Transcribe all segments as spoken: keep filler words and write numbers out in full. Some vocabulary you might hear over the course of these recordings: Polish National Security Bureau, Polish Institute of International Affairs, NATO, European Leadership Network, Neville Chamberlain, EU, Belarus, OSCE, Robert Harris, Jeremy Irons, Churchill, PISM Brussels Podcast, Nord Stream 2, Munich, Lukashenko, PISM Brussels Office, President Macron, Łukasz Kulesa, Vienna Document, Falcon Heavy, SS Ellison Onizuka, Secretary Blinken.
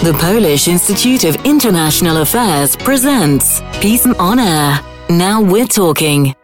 The Polish Institute of International Affairs presents Peace on Air. Now we're talking.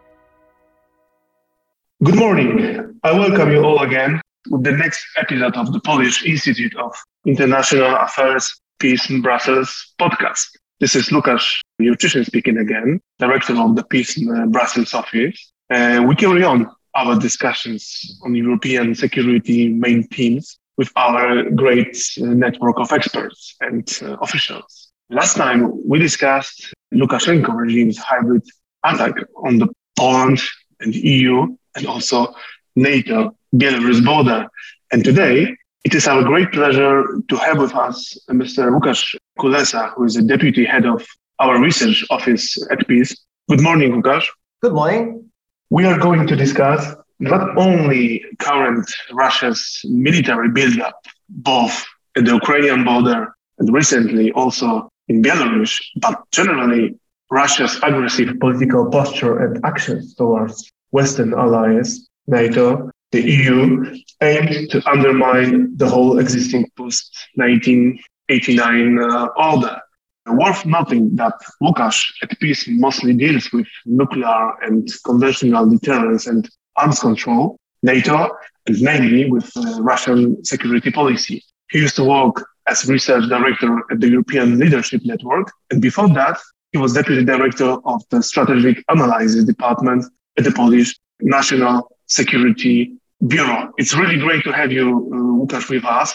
Good morning. I welcome you all again with the next episode of the Polish Institute of International Affairs Peace in Brussels podcast. This is Łukasz Kulesa speaking again, director of the Peace in Brussels office. Uh, we carry on our discussions on European security main themes with our great network of experts and uh, officials. Last time, we discussed Lukashenko regime's hybrid attack on the Poland and E U and also NATO Belarus border. And today, it is our great pleasure to have with us Mister Łukasz Kulesa, who is the deputy head of our research office at Peace. Good morning, Łukasz. Good morning. We are going to discuss not only current Russia's military buildup, both at the Ukrainian border and recently also in Belarus, but generally Russia's aggressive political posture and actions towards Western allies, NATO, the E U, aimed to undermine the whole existing post nineteen eighty-nine uh, order. Worth noting that Łukasz at Peace mostly deals with nuclear and conventional deterrence and arms control, NATO, and mainly with uh, Russian security policy. He used to work as research director at the European Leadership Network, and before that, he was deputy director of the Strategic Analysis Department at the Polish National Security Bureau. It's really great to have you, uh, Łukasz, with us.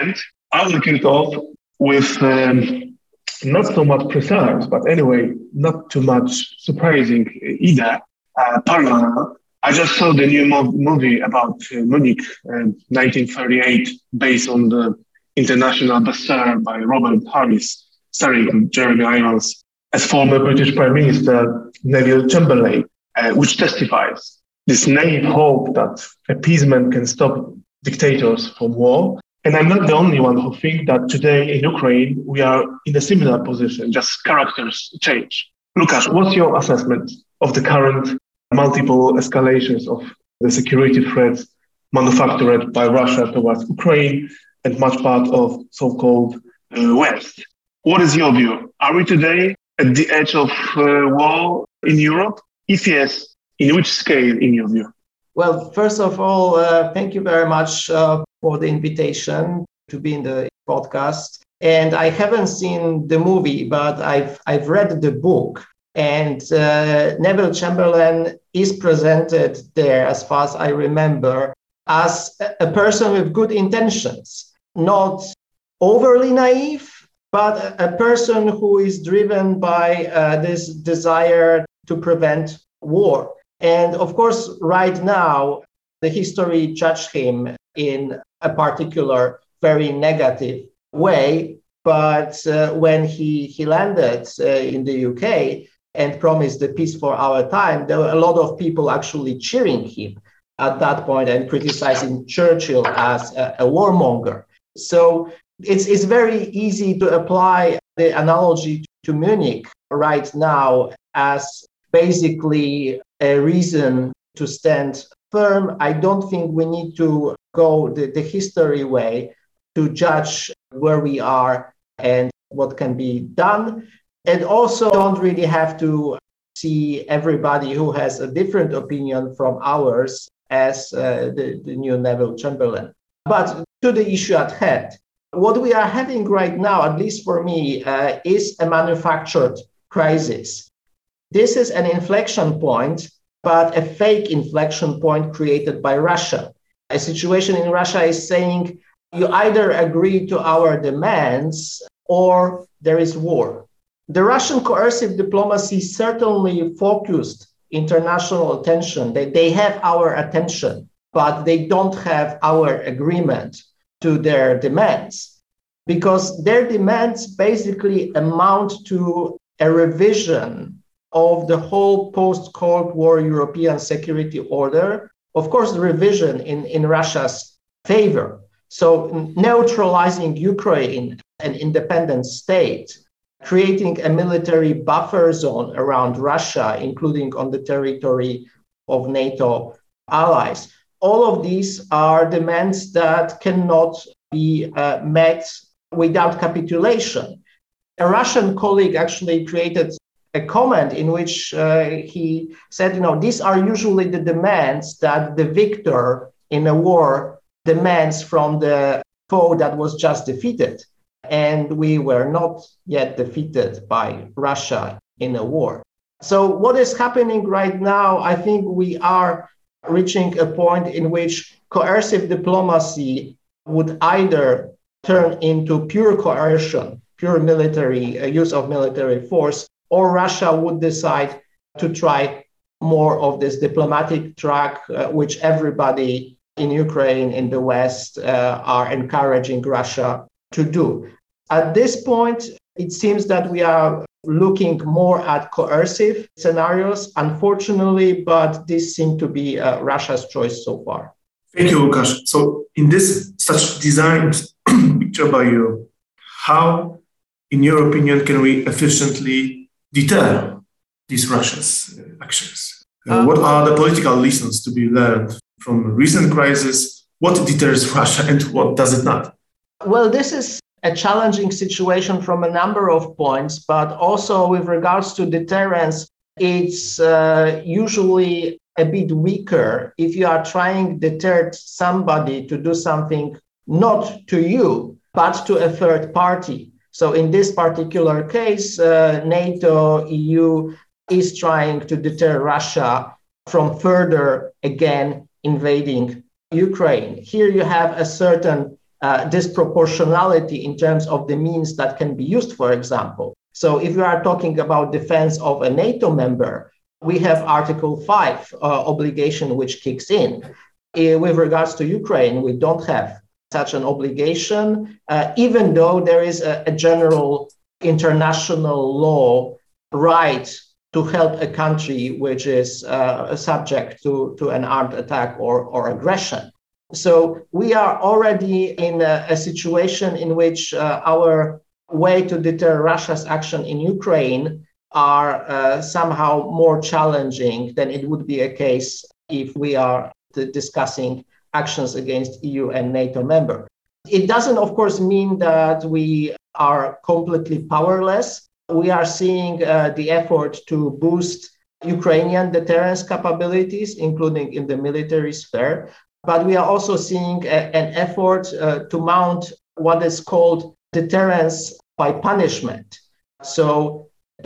And I will kick off with um, not so much precise, but anyway, not too much surprising either, uh, parallel. I just saw the new mo- movie about uh, Munich, uh, nineteen thirty-eight, based on the international bestseller by Robert Harris, starring Jeremy Irons, as former British Prime Minister Neville Chamberlain, uh, which testifies this naive hope that appeasement can stop dictators from war. And I'm not the only one who thinks that today in Ukraine, we are in a similar position, just characters change. Łukasz, what's your assessment of the current multiple escalations of the security threats manufactured by Russia towards Ukraine and much part of so-called uh, West? What is your view? Are we today at the edge of uh, war in Europe? If yes, in which scale, in your view? Well, first of all, uh, thank you very much uh, for the invitation to be in the podcast. And I haven't seen the movie, but I've I've read the book. And uh, Neville Chamberlain is presented there, as far as I remember, as a person with good intentions, not overly naive, but a person who is driven by uh, this desire to prevent war. And of course, right now, the history judged him in a particular, very negative way. But uh, when he, he landed uh, in the U K, and promised the peace for our time, there were a lot of people actually cheering him at that point and criticizing Churchill as a, a warmonger. So it's, it's very easy to apply the analogy to Munich right now as basically a reason to stand firm. I don't think we need to go the, the history way to judge where we are and what can be done. And also don't really have to see everybody who has a different opinion from ours as uh, the, the new Neville Chamberlain. But to the issue at hand, what we are having right now, at least for me, uh, is a manufactured crisis. This is an inflection point, but a fake inflection point created by Russia. A situation in Russia is saying, you either agree to our demands or there is war. The Russian coercive diplomacy certainly focused international attention. They, they have our attention, but they don't have our agreement to their demands, because their demands basically amount to a revision of the whole post-Cold War European security order. Of course, the revision in, in Russia's favor. So neutralizing Ukraine, an independent state, creating a military buffer zone around Russia, including on the territory of NATO allies. All of these are demands that cannot be uh, met without capitulation. A Russian colleague actually created a comment in which uh, he said, you know, these are usually the demands that the victor in a war demands from the foe that was just defeated. And we were not yet defeated by Russia in a war. So what is happening right now, I think we are reaching a point in which coercive diplomacy would either turn into pure coercion, pure military uh, use of military force, or Russia would decide to try more of this diplomatic track, uh, which everybody in Ukraine, in the West, uh, are encouraging Russia to do. At this point, it seems that we are looking more at coercive scenarios, unfortunately, but this seems to be uh, Russia's choice so far. Thank you, Łukasz. So in this such designed picture by you, how, in your opinion, can we efficiently deter these Russia's actions? Uh, what are the political lessons to be learned from recent crisis? What deters Russia and what does it not? Well, this is a challenging situation from a number of points, but also with regards to deterrence, it's uh, usually a bit weaker if you are trying to deter somebody to do something not to you, but to a third party. So in this particular case, uh, NATO, E U is trying to deter Russia from further, again, invading Ukraine. Here you have a certain Uh, disproportionality in terms of the means that can be used, for example. So if you are talking about defense of a NATO member, we have Article five uh, obligation, which kicks in. Uh, with regards to Ukraine, we don't have such an obligation, uh, even though there is a, a general international law right to help a country which is uh, subject to, to an armed attack or, or aggression. So we are already in a, a situation in which uh, our way to deter Russia's action in Ukraine are uh, somehow more challenging than it would be a case if we are t- discussing actions against E U and NATO member. It doesn't, of course, mean that we are completely powerless. We are seeing uh, the effort to boost Ukrainian deterrence capabilities, including in the military sphere. But we are also seeing a, an effort uh, to mount what is called deterrence by punishment. So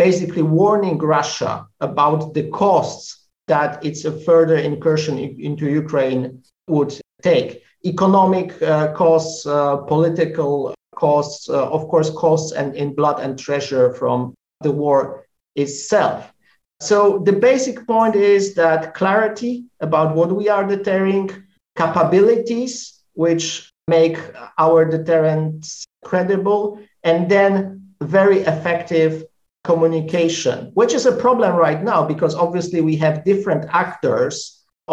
basically warning Russia about the costs that its a further incursion in, into Ukraine would take. Economic uh, costs, uh, political costs, uh, of course, costs and in blood and treasure from the war itself. So the basic point is that clarity about what we are deterring, capabilities which make our deterrence credible, and then very effective communication, which is a problem right now because obviously we have different actors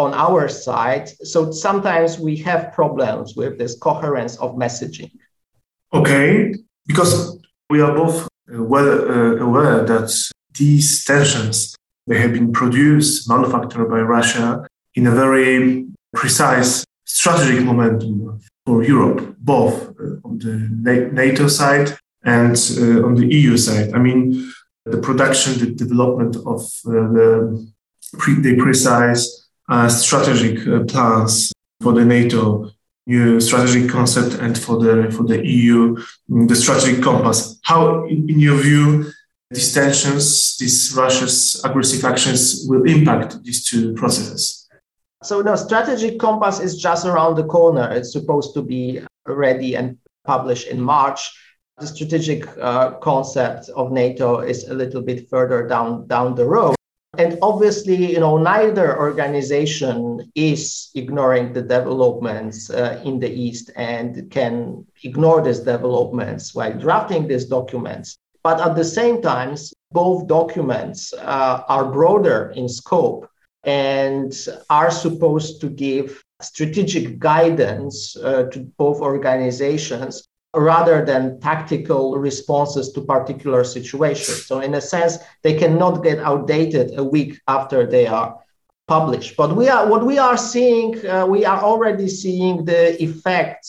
on our side. So sometimes we have problems with this coherence of messaging. Okay, because we are both well uh, aware that these tensions, they have been produced, manufactured by Russia in a very precise strategic momentum for Europe, both uh, on the NATO side and uh, on the E U side. I mean, the production, the development of uh, the, pre- the precise uh, strategic uh, plans for the NATO new strategic concept and for the for the E U, the strategic compass. How, in, in your view, these tensions, these Russia's aggressive actions will impact these two processes? So no, strategic compass is just around the corner. It's supposed to be ready and published in March. The strategic uh, concept of NATO is a little bit further down, down the road. And obviously, you know, neither organization is ignoring the developments uh, in the East and can ignore these developments while drafting these documents. But at the same time, both documents uh, are broader in scope and are supposed to give strategic guidance uh, to both organizations rather than tactical responses to particular situations. So in a sense, they cannot get outdated a week after they are published. But we are what we are seeing, uh, we are already seeing the effects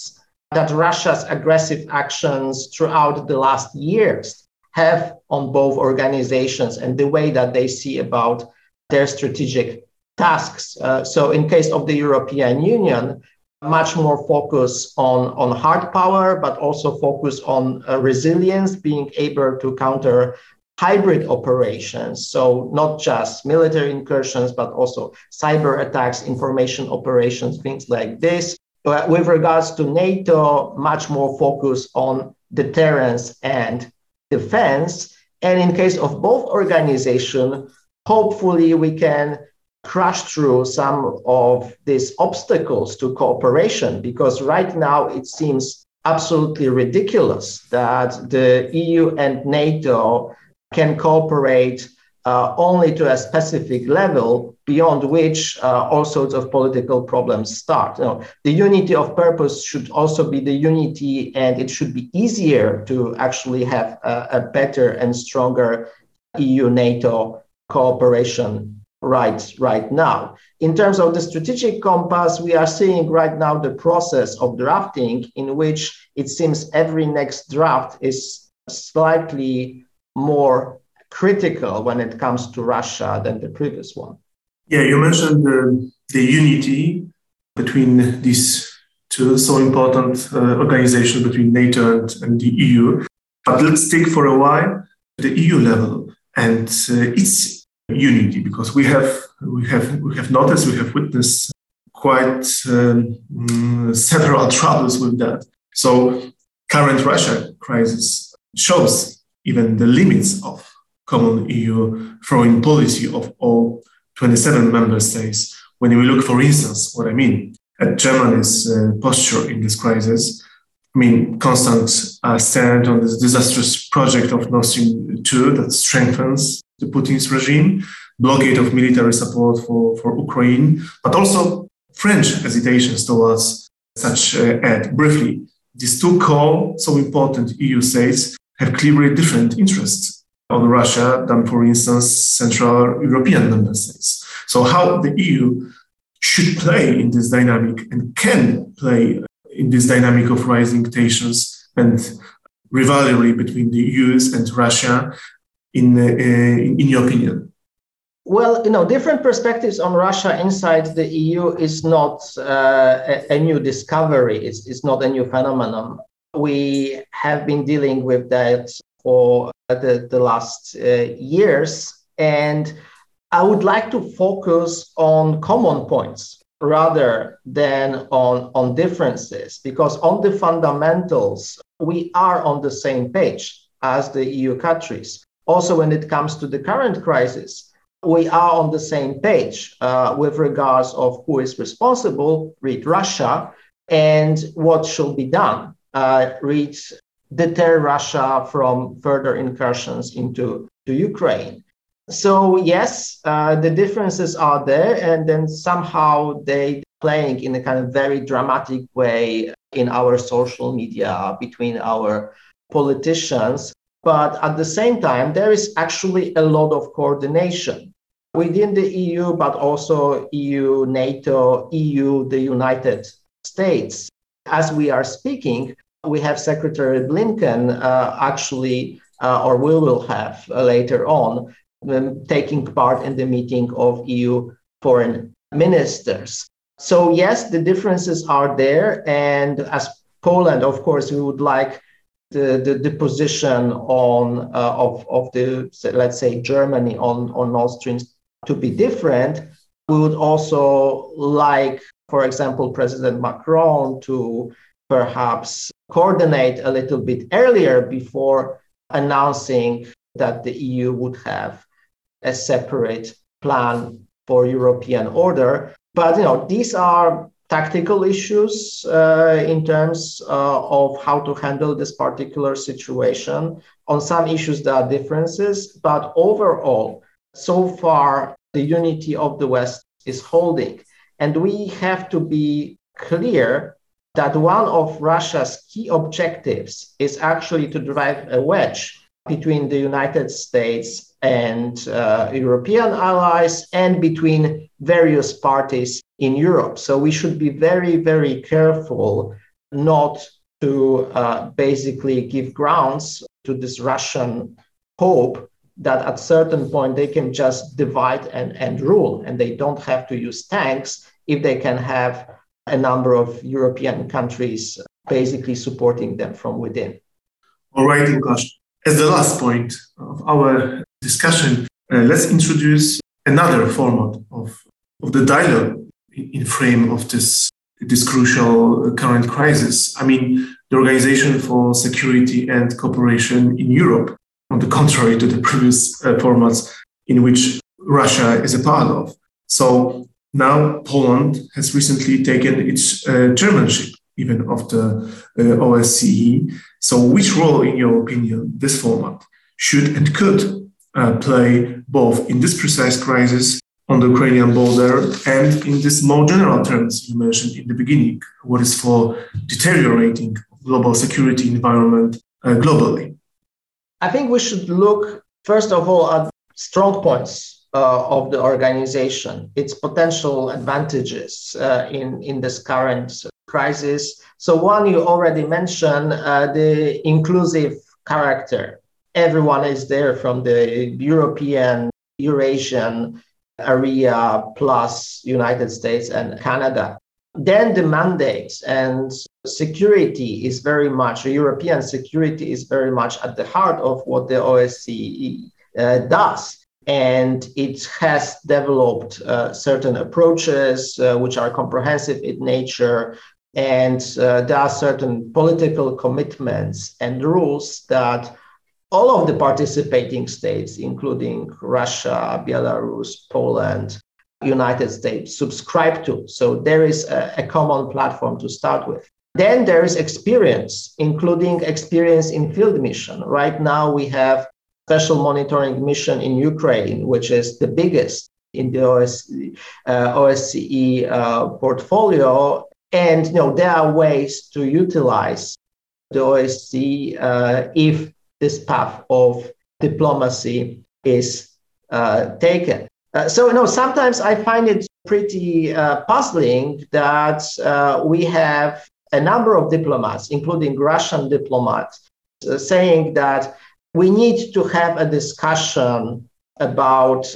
that Russia's aggressive actions throughout the last years have on both organizations and the way that they see about their strategic tasks. Uh, so in case of the European Union, much more focus on, on hard power, but also focus on uh, resilience, being able to counter hybrid operations. So not just military incursions, but also cyber attacks, information operations, things like this. But with regards to NATO, much more focus on deterrence and defense. And in case of both organizations, hopefully we can crush through some of these obstacles to cooperation, because right now it seems absolutely ridiculous that the E U and NATO can cooperate uh, only to a specific level, beyond which uh, all sorts of political problems start. You know, the unity of purpose should also be the unity, and it should be easier to actually have a, a better and stronger E U-NATO cooperation Right, right now. In terms of the strategic compass, we are seeing right now the process of drafting, in which it seems every next draft is slightly more critical when it comes to Russia than the previous one. Yeah, you mentioned the, the unity between these two so important uh, organizations, between NATO and, and the E U. But let's take for a while the E U level and uh, its unity, because we have we have we have noticed we have witnessed quite um, several troubles with that. So current Russia crisis shows even the limits of common E U foreign policy of all twenty-seven member states. When we look, for instance, what I mean at Germany's uh, posture in this crisis, I mean constant uh, stand on this disastrous project of Nord Stream two that strengthens the Putin's regime, blockade of military support for, for Ukraine, but also French hesitations towards such uh, aid. Briefly, these two core, so important E U states have clearly different interests on Russia than, for instance, Central European member states. So how the E U should play in this dynamic and can play in this dynamic of rising tensions and rivalry between the U S and Russia, In, uh, in your opinion? Well, you know, different perspectives on Russia inside the E U is not uh, a, a new discovery. It's, it's not a new phenomenon. We have been dealing with that for the, the last uh, years. And I would like to focus on common points rather than on, on differences, because on the fundamentals, we are on the same page as the E U countries. Also, when it comes to the current crisis, we are on the same page uh, with regards of who is responsible, read Russia, and what should be done, uh, read deter Russia from further incursions into to Ukraine. So yes, uh, the differences are there, and then somehow they playing in a kind of very dramatic way in our social media, between our politicians. But at the same time, there is actually a lot of coordination within the E U, but also E U, NATO, E U, the United States. As we are speaking, we have Secretary Blinken uh, actually, uh, or we will have uh, later on, um, taking part in the meeting of E U foreign ministers. So yes, the differences are there. And as Poland, of course, we would like The, the, the position on uh, of, of the, let's say, Germany on, on Nord Stream to be different. We would also like, for example, President Macron to perhaps coordinate a little bit earlier before announcing that the E U would have a separate plan for European order. But, you know, these are tactical issues uh, in terms uh, of how to handle this particular situation. On some issues, there are differences, but overall, so far, the unity of the West is holding. And we have to be clear that one of Russia's key objectives is actually to drive a wedge between the United States and uh, European allies, and between various parties in Europe. So we should be very, very careful not to uh, basically give grounds to this Russian hope that at certain point they can just divide and, and rule, and they don't have to use tanks if they can have a number of European countries basically supporting them from within. All right, Łukasz. As the last point of our discussion, uh, let's introduce another format of, of the dialogue in frame of this, this crucial current crisis. I mean, the Organization for Security and Cooperation in Europe, on the contrary to the previous uh, formats in which Russia is a part of. So now Poland has recently taken its uh, chairmanship, even of the uh, O S C E. So which role, in your opinion, this format should and could uh, play both in this precise crisis on the Ukrainian border and in this more general terms you mentioned in the beginning, what is for deteriorating global security environment uh, globally? I think we should look, first of all, at strong points uh, of the organization, its potential advantages uh, in, in this current crisis. So one you already mentioned, uh, the inclusive character. Everyone is there from the European, Eurasian area, plus United States and Canada. Then the mandates and security is very much, European security is very much at the heart of what the O S C E uh, does. And it has developed uh, certain approaches uh, which are comprehensive in nature. And uh, there are certain political commitments and rules that all of the participating states, including Russia, Belarus, Poland, United States, subscribe to. So there is a, a common platform to start with. Then there is experience, including experience in field mission. Right now we have special monitoring mission in Ukraine, which is the biggest in the O S C E, uh, O S C E uh, portfolio. And you know, there are ways to utilize the O S C E uh, if this path of diplomacy is uh, taken. Uh, so, you know, sometimes I find it pretty uh, puzzling that uh, we have a number of diplomats, including Russian diplomats, uh, saying that we need to have a discussion about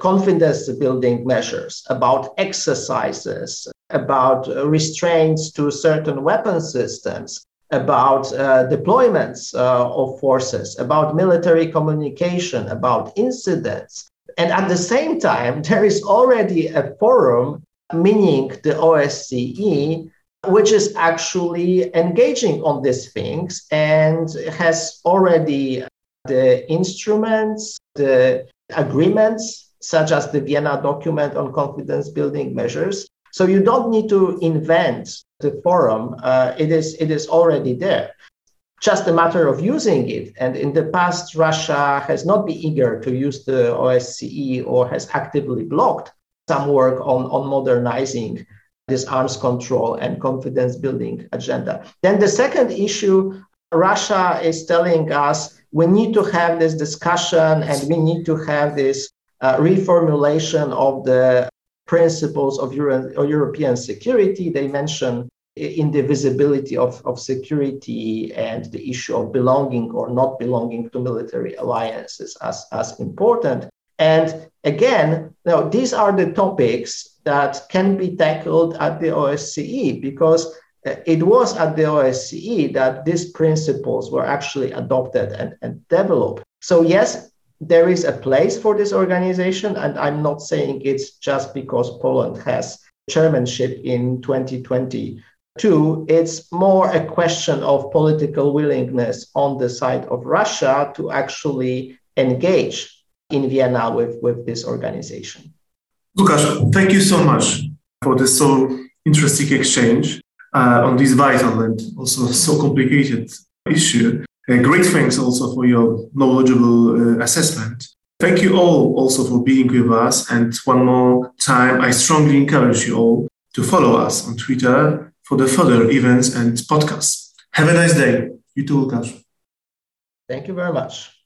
confidence building measures, about exercises, about restraints to certain weapon systems, about uh, deployments uh, of forces, about military communication, about incidents. And at the same time, there is already a forum, meaning the O S C E, which is actually engaging on these things and has already the instruments, the agreements, such as the Vienna Document on confidence building measures. So you don't need to invent the forum. Uh, it is, it is already there. Just a matter of using it. And in the past, Russia has not been eager to use the O S C E or has actively blocked some work on, on modernizing this arms control and confidence building agenda. Then the second issue, Russia is telling us we need to have this discussion and we need to have this uh, reformulation of the principles of Euro- European security. They mention indivisibility of, of security and the issue of belonging or not belonging to military alliances as, as important. And again, now these are the topics that can be tackled at the O S C E, because it was at the O S C E that these principles were actually adopted and, and developed. So yes, there is a place for this organization, and I'm not saying it's just because Poland has chairmanship in twenty twenty. Two, it's more a question of political willingness on the side of Russia to actually engage in Vienna with, with this organization. Łukasz, thank you so much for this so interesting exchange uh, on this vital and also so complicated issue. Uh, great thanks also for your knowledgeable uh, assessment. Thank you all also for being with us. And one more time, I strongly encourage you all to follow us on Twitter for the further events and podcasts. Have a nice day. You too, Łukasz. Thank you very much.